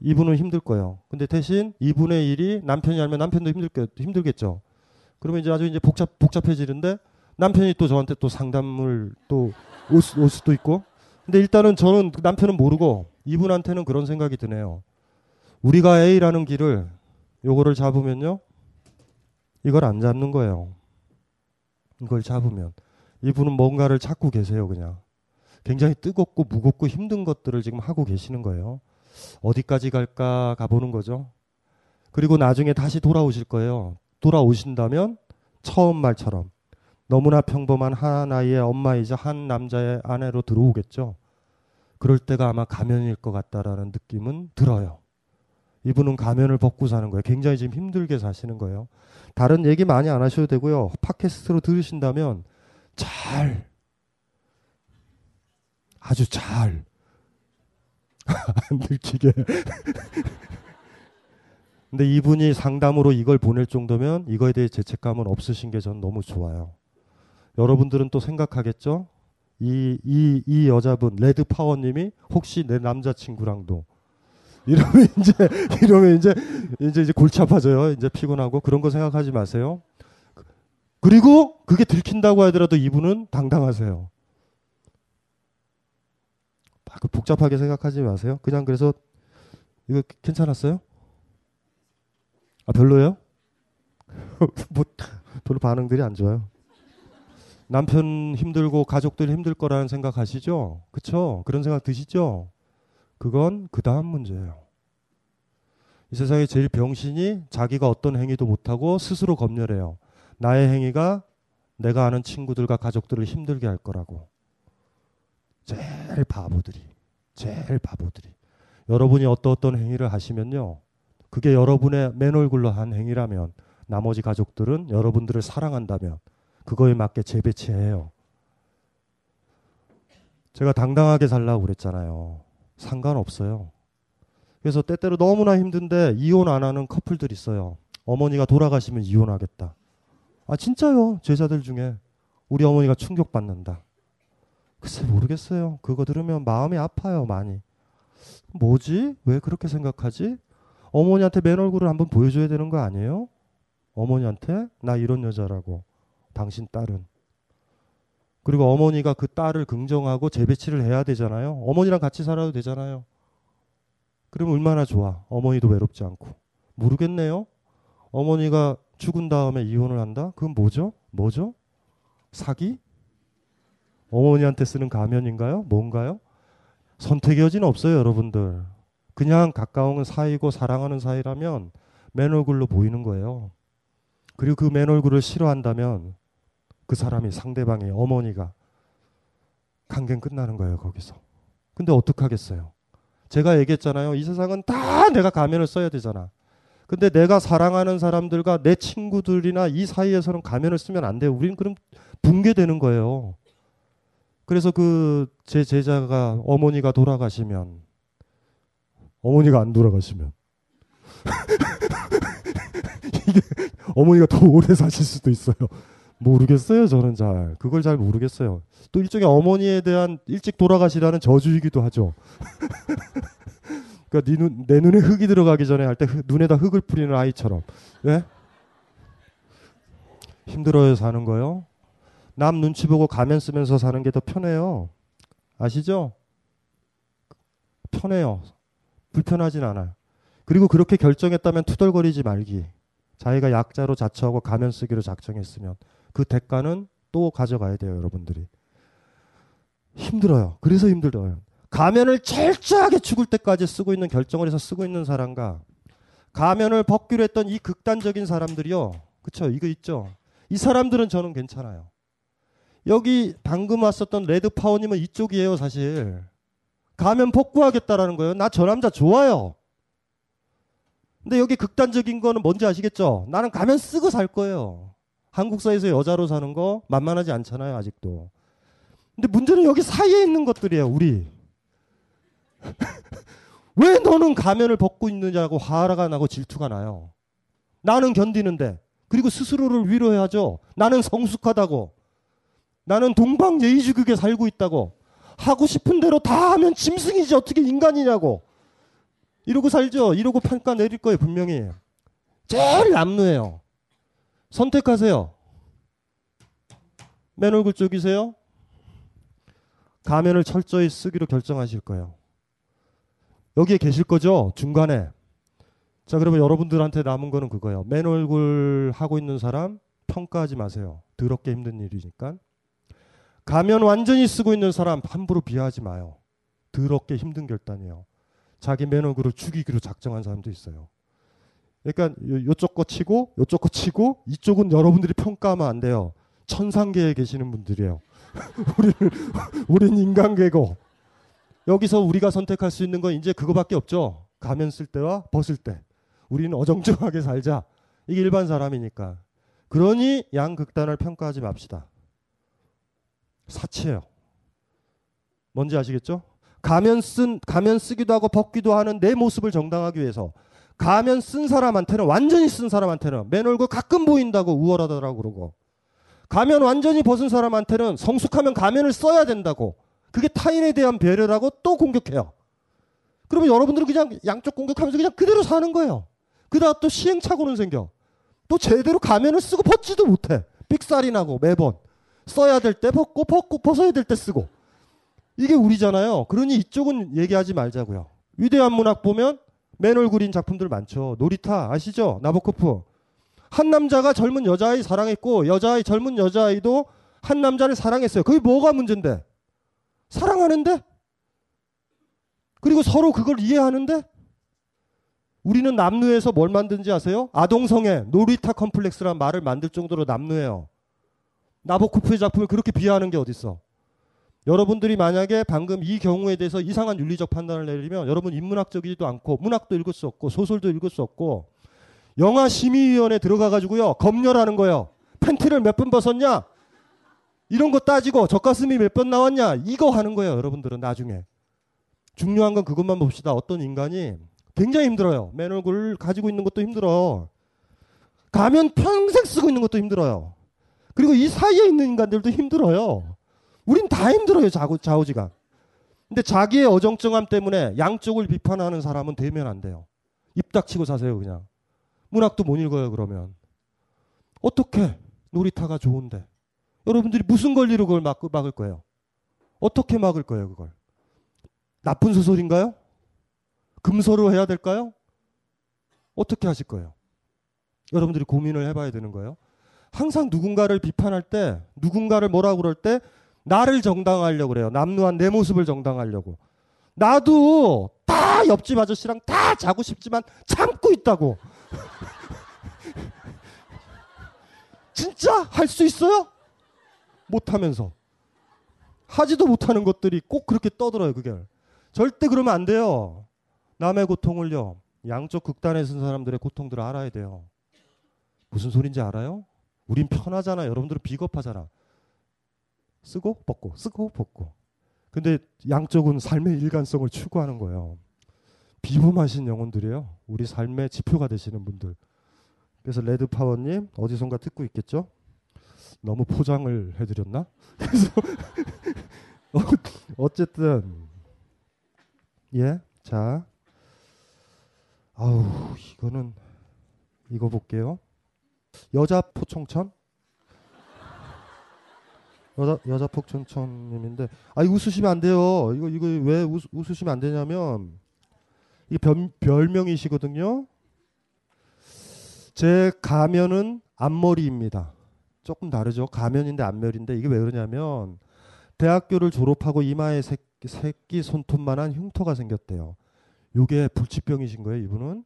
이분은 힘들 거예요. 근데 대신 이분의 일이 남편이 알면 남편도 힘들겠죠. 그러면 이제 아주 이제 복잡해지는데 남편이 또 저한테 또 상담을 또 올 수도 있고. 근데 일단은 저는 남편은 모르고 이분한테는 그런 생각이 드네요. 우리가 A라는 길을 요거를 잡으면요. 이걸 안 잡는 거예요. 이걸 잡으면. 이분은 뭔가를 찾고 계세요. 그냥. 굉장히 뜨겁고 무겁고 힘든 것들을 지금 하고 계시는 거예요. 어디까지 갈까 가보는 거죠. 그리고 나중에 다시 돌아오실 거예요. 돌아오신다면 처음 말처럼. 너무나 평범한 한 아이의 엄마이자 한 남자의 아내로 들어오겠죠. 그럴 때가 아마 가면일 것 같다라는 느낌은 들어요. 이분은 가면을 벗고 사는 거예요. 굉장히 지금 힘들게 사시는 거예요. 다른 얘기 많이 안 하셔도 되고요. 팟캐스트로 들으신다면 아주 잘 안 들키게 근데 이분이 상담으로 이걸 보낼 정도면 이거에 대해 죄책감은 없으신 게 전 너무 좋아요. 여러분들은 또 생각하겠죠? 이 여자분 레드파워님이 혹시 내 남자친구랑도 이러면 이제 골치 아파져요. 이제 피곤하고 그런 거 생각하지 마세요. 그리고 그게 들킨다고 하더라도 이분은 당당하세요. 복잡하게 생각하지 마세요. 그냥 그래서 이거 괜찮았어요? 아 별로예요? 뭐 별로 반응들이 안 좋아요. 남편 힘들고 가족들 힘들 거라는 생각하시죠? 그쵸? 그런 생각 드시죠? 그건 그 다음 문제예요. 이 세상에 제일 병신이 자기가 어떤 행위도 못하고 스스로 검열해요. 나의 행위가 내가 아는 친구들과 가족들을 힘들게 할 거라고. 제일 바보들이. 여러분이 어떤 행위를 하시면요. 그게 여러분의 맨 얼굴로 한 행위라면 나머지 가족들은 여러분들을 사랑한다면 그거에 맞게 재배치해요. 제가 당당하게 살라고 그랬잖아요. 상관없어요. 그래서 때때로 너무나 힘든데 이혼 안 하는 커플들 있어요. 어머니가 돌아가시면 이혼하겠다. 아 진짜요. 제자들 중에 우리 어머니가 충격받는다. 글쎄 모르겠어요. 그거 들으면 마음이 아파요. 많이. 뭐지? 왜 그렇게 생각하지? 어머니한테 맨 얼굴을 한번 보여줘야 되는 거 아니에요? 어머니한테? 나 이런 여자라고. 당신 딸은. 그리고 어머니가 그 딸을 긍정하고 재배치를 해야 되잖아요. 어머니랑 같이 살아도 되잖아요. 그럼 얼마나 좋아. 어머니도 외롭지 않고. 모르겠네요. 어머니가 죽은 다음에 이혼을 한다? 그건 뭐죠? 사기? 어머니한테 쓰는 가면인가요? 뭔가요? 선택의 여지는 없어요, 여러분들. 그냥 가까운 사이고 사랑하는 사이라면 맨 얼굴로 보이는 거예요. 그리고 그 맨 얼굴을 싫어한다면 그 사람이 상대방의 어머니가 강경 끝나는 거예요, 거기서. 근데 어떡하겠어요? 제가 얘기했잖아요. 이 세상은 다 내가 가면을 써야 되잖아. 근데 내가 사랑하는 사람들과 내 친구들이나 이 사이에서는 가면을 쓰면 안 돼요. 우리는 그럼 붕괴되는 거예요. 그래서 제 제자가 어머니가 돌아가시면 어머니가 안 돌아가시면 이게 어머니가 더 오래 사실 수도 있어요. 모르겠어요. 저는 그걸 잘 모르겠어요. 또 일종의 어머니에 대한 일찍 돌아가시라는 저주이기도 하죠. 그러니까 내 눈에 흙이 들어가기 전에 할 때 눈에다 흙을 뿌리는 아이처럼. 네? 힘들어요 사는 거요. 남 눈치 보고 가면 쓰면서 사는 게 더 편해요. 아시죠? 편해요. 불편하진 않아요. 그리고 그렇게 결정했다면 투덜거리지 말기. 자기가 약자로 자처하고 가면 쓰기로 작정했으면 그 대가는 또 가져가야 돼요. 여러분들이. 힘들어요. 그래서 힘들어요. 가면을 철저하게 죽을 때까지 쓰고 있는 결정을 해서 쓰고 있는 사람과 가면을 벗기로 했던 이 극단적인 사람들이요. 그쵸? 이거 있죠? 이 사람들은 저는 괜찮아요. 여기 방금 왔었던 레드파워님은 이쪽이에요. 사실. 가면 복구하겠다라는 거예요. 나 저 남자 좋아요. 근데 여기 극단적인 거는 뭔지 아시겠죠? 나는 가면 쓰고 살 거예요. 한국 사회에서 여자로 사는 거 만만하지 않잖아요. 아직도. 근데 문제는 여기 사이에 있는 것들이에요. 우리. 왜 너는 가면을 벗고 있느냐고 화가 나고 질투가 나요. 나는 견디는데. 그리고 스스로를 위로해야죠. 나는 성숙하다고. 나는 동방예의지극에 살고 있다고. 하고 싶은 대로 다 하면 짐승이지 어떻게 인간이냐고. 이러고 살죠. 이러고 평가 내릴 거예요. 분명히. 제일 남루해요. 선택하세요. 맨 얼굴 쪽이세요? 가면을 철저히 쓰기로 결정하실 거예요. 여기에 계실 거죠? 중간에. 자, 그러면 여러분들한테 남은 거는 그거예요. 맨 얼굴 하고 있는 사람 평가하지 마세요. 더럽게 힘든 일이니까. 가면 완전히 쓰고 있는 사람 함부로 비하하지 마요. 더럽게 힘든 결단이에요. 자기 맨 얼굴을 죽이기로 작정한 사람도 있어요. 그러니까 요쪽 거 치고 요쪽 거 치고 이쪽은 여러분들이 평가하면 안 돼요. 천상계에 계시는 분들이에요. 우린 인간계고. 여기서 우리가 선택할 수 있는 건 이제 그거밖에 없죠. 가면 쓸 때와 벗을 때. 우리는 어정쩡하게 살자. 이게 일반 사람이니까. 그러니 양극단을 평가하지 맙시다. 사치예요. 뭔지 아시겠죠? 가면 쓰기도 하고 벗기도 하는 내 모습을 정당하기 위해서 가면 쓴 사람한테는 완전히 쓴 사람한테는 맨 얼굴 가끔 보인다고 우월하다라고 그러고 가면 완전히 벗은 사람한테는 성숙하면 가면을 써야 된다고 그게 타인에 대한 배려라고 또 공격해요. 그러면 여러분들은 그냥 양쪽 공격하면서 그냥 그대로 사는 거예요. 그러다 또 시행착오는 생겨. 또 제대로 가면을 쓰고 벗지도 못해. 삑살이 나고 매번. 써야 될 때 벗고 벗어야 될 때 쓰고. 이게 우리잖아요. 그러니 이쪽은 얘기하지 말자고요. 위대한 문학 보면 맨 얼굴인 작품들 많죠. 노리타 아시죠? 나보코프. 한 남자가 젊은 여자아이 사랑했고 젊은 여자아이도 한 남자를 사랑했어요. 그게 뭐가 문제인데? 사랑하는데? 그리고 서로 그걸 이해하는데? 우리는 남루해서 뭘 만든지 아세요? 아동성애, 노리타 컴플렉스란 말을 만들 정도로 남루해요. 나보코프의 작품을 그렇게 비하하는 게 어딨어. 여러분들이 만약에 방금 이 경우에 대해서 이상한 윤리적 판단을 내리면 여러분 인문학적이지도 않고 문학도 읽을 수 없고 소설도 읽을 수 없고 영화 심의위원회에 들어가가지고요. 검열하는 거예요. 팬티를 몇 번 벗었냐? 이런 거 따지고 젖가슴이 몇 번 나왔냐? 이거 하는 거예요. 여러분들은 나중에. 중요한 건 그것만 봅시다. 어떤 인간이 굉장히 힘들어요. 맨 얼굴 가지고 있는 것도 힘들어. 가면 평생 쓰고 있는 것도 힘들어요. 그리고 이 사이에 있는 인간들도 힘들어요. 우린 다 힘들어요. 좌우지간. 근데 자기의 어정쩡함 때문에 양쪽을 비판하는 사람은 되면 안 돼요. 입 닥치고 사세요. 그냥. 문학도 못 읽어요. 그러면. 어떻게 놀이터가 좋은데. 여러분들이 무슨 권리로 그걸 막을 거예요. 어떻게 막을 거예요. 그걸. 나쁜 소설인가요? 금서로 해야 될까요? 어떻게 하실 거예요. 여러분들이 고민을 해봐야 되는 거예요. 항상 누군가를 비판할 때 누군가를 뭐라고 그럴 때 나를 정당화하려고 그래요. 남루한 내 모습을 정당화하려고. 나도 다 옆집 아저씨랑 다 자고 싶지만 참고 있다고. 진짜 할 수 있어요? 못하면서. 하지도 못하는 것들이 꼭 그렇게 떠들어요. 그게. 절대 그러면 안 돼요. 남의 고통을요. 양쪽 극단에 선 사람들의 고통들을 알아야 돼요. 무슨 소린지 알아요? 우린 편하잖아. 여러분들은 비겁하잖아. 쓰고 벗고 쓰고 벗고. 근데 양쪽은 삶의 일관성을 추구하는 거예요. 비범하신 영혼들이에요. 우리 삶의 지표가 되시는 분들. 그래서 레드파워님 어디선가 듣고 있겠죠? 너무 포장을 해드렸나? 그래서 어쨌든 예, 자 아우 이거는 이거 볼게요. 여자 포청천 여자폭천천님인데 아 이거 웃으시면 안 돼요. 이거 왜 웃으시면 안 되냐면 이게 별명이시거든요. 제 가면은 앞머리입니다. 조금 다르죠. 가면인데 앞머리인데 이게 왜 그러냐면 대학교를 졸업하고 이마에 새끼 손톱만한 흉터가 생겼대요. 이게 불치병이신 거예요. 이분은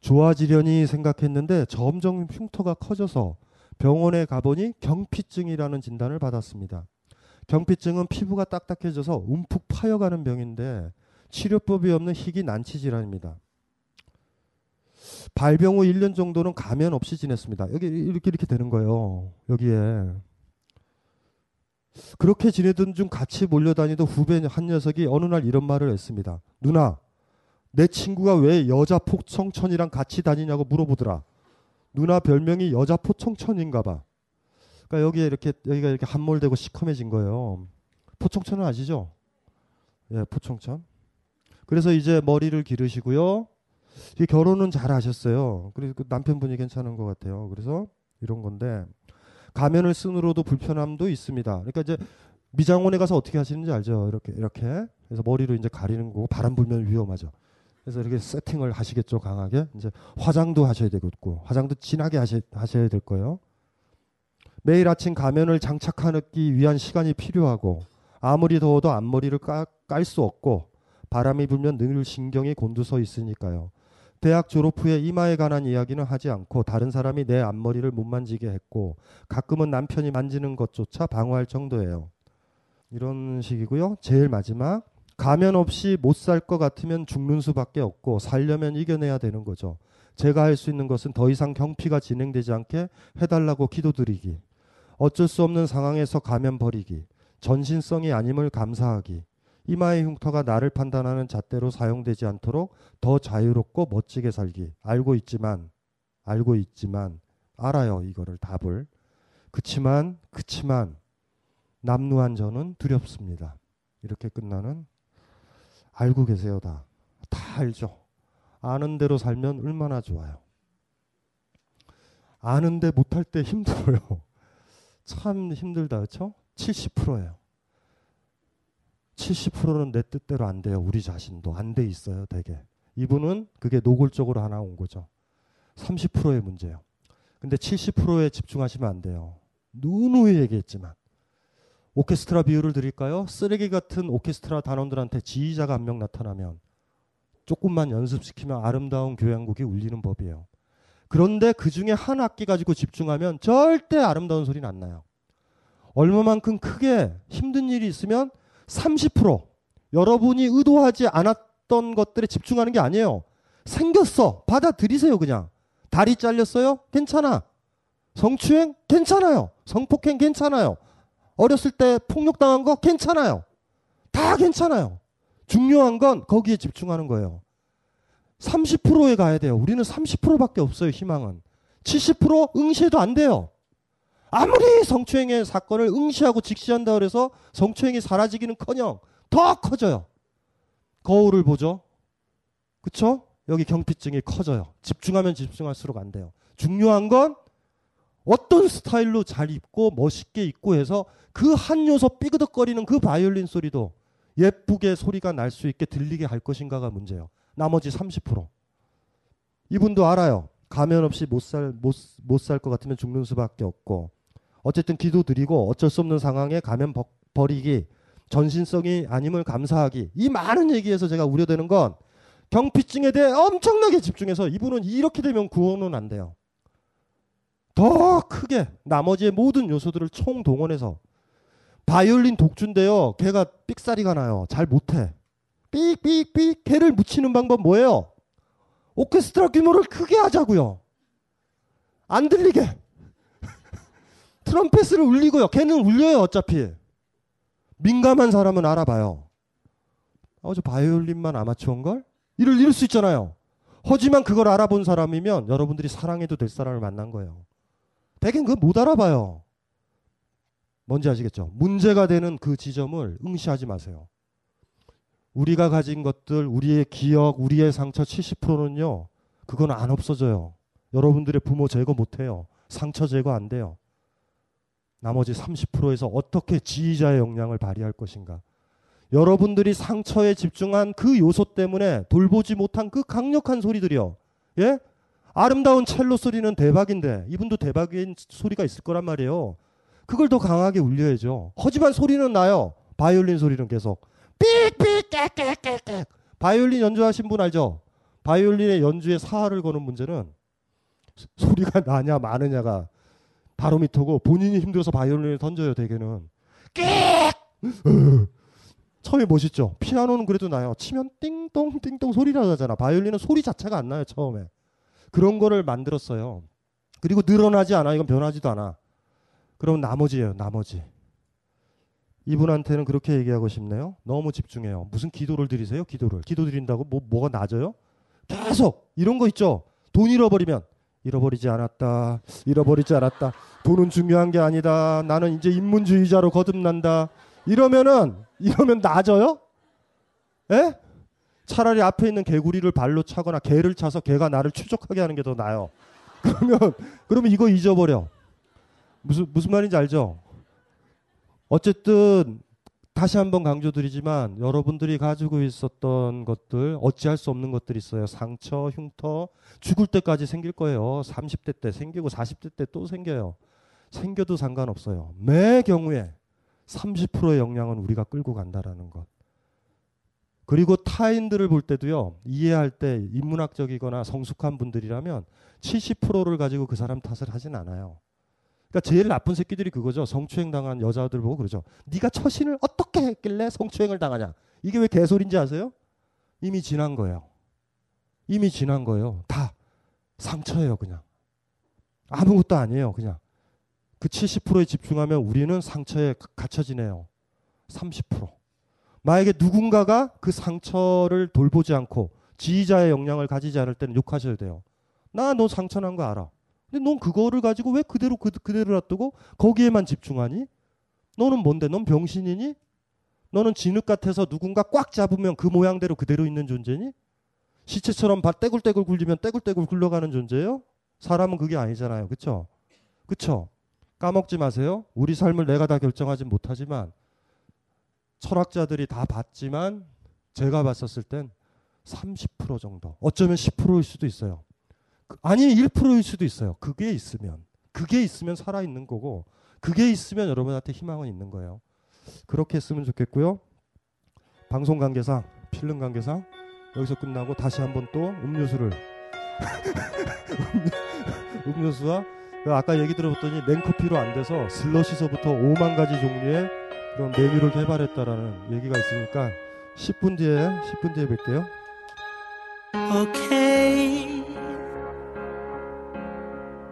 좋아지려니 생각했는데 점점 흉터가 커져서 병원에 가보니 경피증이라는 진단을 받았습니다. 경피증은 피부가 딱딱해져서 움푹 파여가는 병인데 치료법이 없는 희귀 난치 질환입니다. 발병 후 1년 정도는 가면 없이 지냈습니다. 여기 이렇게 되는 거예요. 여기에 그렇게 지내던 중 같이 몰려다니던 후배 한 녀석이 어느 날 이런 말을 했습니다. 누나, 내 친구가 왜 여자 폭청천이랑 같이 다니냐고 물어보더라. 누나 별명이 여자 포청천인가 봐. 그러니까 여기가 이렇게 함몰되고 시커매진 거예요. 포청천은 아시죠? 예, 포청천. 그래서 이제 머리를 기르시고요. 결혼은 잘 하셨어요. 그리고 남편분이 괜찮은 것 같아요. 그래서 이런 건데 가면을 쓴으로도 불편함도 있습니다. 그러니까 이제 미장원에 가서 어떻게 하시는지 알죠? 이렇게. 그래서 머리로 이제 가리는 거고 바람 불면 위험하죠. 그래서 이렇게 세팅을 하시겠죠, 강하게. 이제 화장도 하셔야 되겠고, 화장도 진하게 하셔야 될 거예요. 매일 아침 가면을 장착하기 위한 시간이 필요하고, 아무리 더워도 앞머리를 깔 수 없고, 바람이 불면 늘 신경이 곤두서 있으니까요. 대학 졸업 후에 이마에 관한 이야기는 하지 않고, 다른 사람이 내 앞머리를 못 만지게 했고, 가끔은 남편이 만지는 것조차 방어할 정도예요. 이런 식이고요. 제일 마지막. 가면 없이 못 살 것 같으면 죽는 수밖에 없고 살려면 이겨내야 되는 거죠. 제가 할 수 있는 것은 더 이상 경피가 진행되지 않게 해달라고 기도드리기. 어쩔 수 없는 상황에서 가면 버리기. 전신성이 아님을 감사하기. 이마의 흉터가 나를 판단하는 잣대로 사용되지 않도록 더 자유롭고 멋지게 살기. 알고 있지만 알아요 이거를 답을. 그치만 남루한 저는 두렵습니다. 이렇게 끝나는 알고 계세요. 다 알죠. 아는 대로 살면 얼마나 좋아요. 아는데 못할 때 힘들어요. 참 힘들다. 그렇죠? 70%예요. 70%는 내 뜻대로 안 돼요. 우리 자신도 안 돼 있어요. 되게. 이분은 그게 노골적으로 하나 온 거죠. 30%의 문제예요. 근데 70%에 집중하시면 안 돼요. 누누이 얘기했지만. 오케스트라 비유를 드릴까요? 쓰레기 같은 오케스트라 단원들한테 지휘자가 한 명 나타나면 조금만 연습시키면 아름다운 교향곡이 울리는 법이에요. 그런데 그 중에 한 악기 가지고 집중하면 절대 아름다운 소리는 안 나요. 얼마만큼 크게 힘든 일이 있으면 30% 여러분이 의도하지 않았던 것들에 집중하는 게 아니에요. 생겼어. 받아들이세요 그냥. 다리 잘렸어요? 괜찮아. 성추행? 괜찮아요. 성폭행? 괜찮아요. 어렸을 때 폭력당한 거 괜찮아요. 다 괜찮아요. 중요한 건 거기에 집중하는 거예요. 30%에 가야 돼요. 우리는 30%밖에 없어요. 희망은. 70% 응시해도 안 돼요. 아무리 성추행의 사건을 응시하고 직시한다고 해서 성추행이 사라지기는커녕 더 커져요. 거울을 보죠. 그렇죠? 여기 경피증이 커져요. 집중하면 집중할수록 안 돼요. 중요한 건 어떤 스타일로 잘 입고 멋있게 입고 해서 그 한 요소 삐그덕거리는 그 바이올린 소리도 예쁘게 소리가 날 수 있게 들리게 할 것인가가 문제예요. 나머지 30%. 이분도 알아요. 가면 없이 못 살 것 같으면 죽는 수밖에 없고. 어쨌든 기도드리고 어쩔 수 없는 상황에 가면 버리기. 전신성이 아님을 감사하기. 이 많은 얘기에서 제가 우려되는 건 경피증에 대해 엄청나게 집중해서 이분은 이렇게 되면 구원은 안 돼요. 더 크게 나머지의 모든 요소들을 총동원해서 바이올린 독주인데요. 걔가 삑사리가 나요. 잘 못해. 삑삑삑 걔를 묻히는 방법 뭐예요? 오케스트라 규모를 크게 하자고요. 안 들리게. 트럼펫을 울리고요. 걔는 울려요. 어차피. 민감한 사람은 알아봐요. 저 바이올린만 아마추어인걸? 이럴 수 있잖아요. 하지만 그걸 알아본 사람이면 여러분들이 사랑해도 될 사람을 만난 거예요. 대개는 그거 못 알아봐요. 뭔지 아시겠죠? 문제가 되는 그 지점을 응시하지 마세요. 우리가 가진 것들, 우리의 기억, 우리의 상처 70%는요. 그건 안 없어져요. 여러분들의 부모 제거 못해요. 상처 제거 안 돼요. 나머지 30%에서 어떻게 지휘자의 역량을 발휘할 것인가. 여러분들이 상처에 집중한 그 요소 때문에 돌보지 못한 그 강력한 소리들이요. 예? 아름다운 첼로 소리는 대박인데 이분도 대박인 소리가 있을 거란 말이에요. 그걸 더 강하게 울려야죠. 하지만 소리는 나요. 바이올린 소리는 계속 삑삑 깨깨깨깨. 바이올린 연주하신 분 알죠? 바이올린의 연주에 사활을 거는 문제는 소리가 나냐 마느냐가 바로미터고, 본인이 힘들어서 바이올린을 던져요. 대개는 처음에 멋있죠. 피아노는 그래도 나요. 치면 띵동 띵동 소리라고 하잖아. 바이올린은 소리 자체가 안 나요. 처음에 그런 거를 만들었어요. 그리고 늘어나지 않아. 이건 변하지도 않아. 그럼 나머지예요. 나머지. 이분한테는 그렇게 얘기하고 싶네요. 너무 집중해요. 무슨 기도를 드리세요? 기도를. 기도 드린다고 뭐가 낮아요? 계속 이런 거 있죠. 돈 잃어버리면 잃어버리지 않았다. 잃어버리지 않았다. 돈은 중요한 게 아니다. 나는 이제 인문주의자로 거듭난다. 이러면 낮아요? 예? 차라리 앞에 있는 개구리를 발로 차거나 개를 차서 개가 나를 추적하게 하는 게 더 나아요. 그러면 이거 잊어버려. 무슨 말인지 알죠? 어쨌든 다시 한번 강조드리지만 여러분들이 가지고 있었던 것들, 어찌할 수 없는 것들이 있어요. 상처, 흉터, 죽을 때까지 생길 거예요. 30대 때 생기고 40대 때 또 생겨요. 생겨도 상관없어요. 매 경우에 30%의 역량은 우리가 끌고 간다라는 것. 그리고 타인들을 볼 때도요. 이해할 때 인문학적이거나 성숙한 분들이라면 70%를 가지고 그 사람 탓을 하진 않아요. 그러니까 제일 나쁜 새끼들이 그거죠. 성추행 당한 여자들 보고 그러죠. 네가 처신을 어떻게 했길래 성추행을 당하냐. 이게 왜 개소리인지 아세요? 이미 지난 거예요. 이미 지난 거예요. 다 상처예요. 그냥. 아무것도 아니에요. 그냥. 그 70%에 집중하면 우리는 상처에 갇혀지네요. 30%. 만약에 누군가가 그 상처를 돌보지 않고 지휘자의 역량을 가지지 않을 때는 욕하셔야 돼요. 나 너 상처 난 거 알아. 근데 넌 그거를 가지고 왜 그대로 놔두고 거기에만 집중하니? 너는 뭔데? 넌 병신이니? 너는 진흙 같아서 누군가 꽉 잡으면 그 모양대로 그대로 있는 존재니? 시체처럼 떼굴떼굴 굴리면 떼굴떼굴 굴러가는 존재예요? 사람은 그게 아니잖아요. 그쵸? 그쵸? 까먹지 마세요. 우리 삶을 내가 다 결정하진 못하지만 철학자들이 다 봤지만 제가 봤었을 땐 30% 정도, 어쩌면 10%일 수도 있어요. 아니 1%일 수도 있어요. 그게 있으면 살아있는 거고, 그게 있으면 여러분한테 희망은 있는 거예요. 그렇게 했으면 좋겠고요. 방송 관계상, 필름 관계상 여기서 끝나고 다시 한번 또 음료수와 아까 얘기 들어봤더니 냉커피로 안 돼서 슬러시서부터 5만 가지 종류의 그런 메뉴를 개발했다라는 얘기가 있으니까 10분 뒤에 뵐게요. 오케이.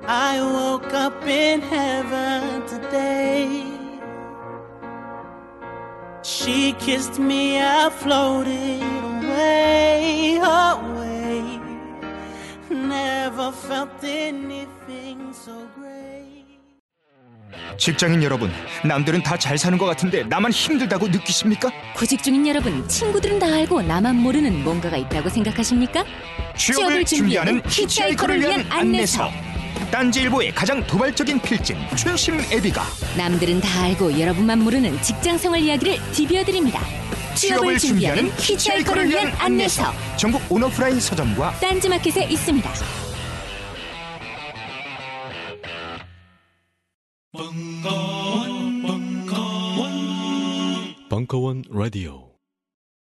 I woke up in heaven today. She kissed me, I floated away, away. Never felt anything so great. 직장인 여러분, 남들은 다 잘 사는 것 같은데 나만 힘들다고 느끼십니까? 구직 중인 여러분, 친구들은 다 알고 나만 모르는 뭔가가 있다고 생각하십니까? 취업을 준비하는 히치하이커를 위한 안내서. 딴지일보의 가장 도발적인 필진 춘심 애비가 남들은 다 알고 여러분만 모르는 직장생활 이야기를 디벼드립니다. 취업을 준비하는 히치하이커를 위한 안내서. 전국 온오프라인 서점과 딴지마켓에 있습니다. 벙커원 라디오.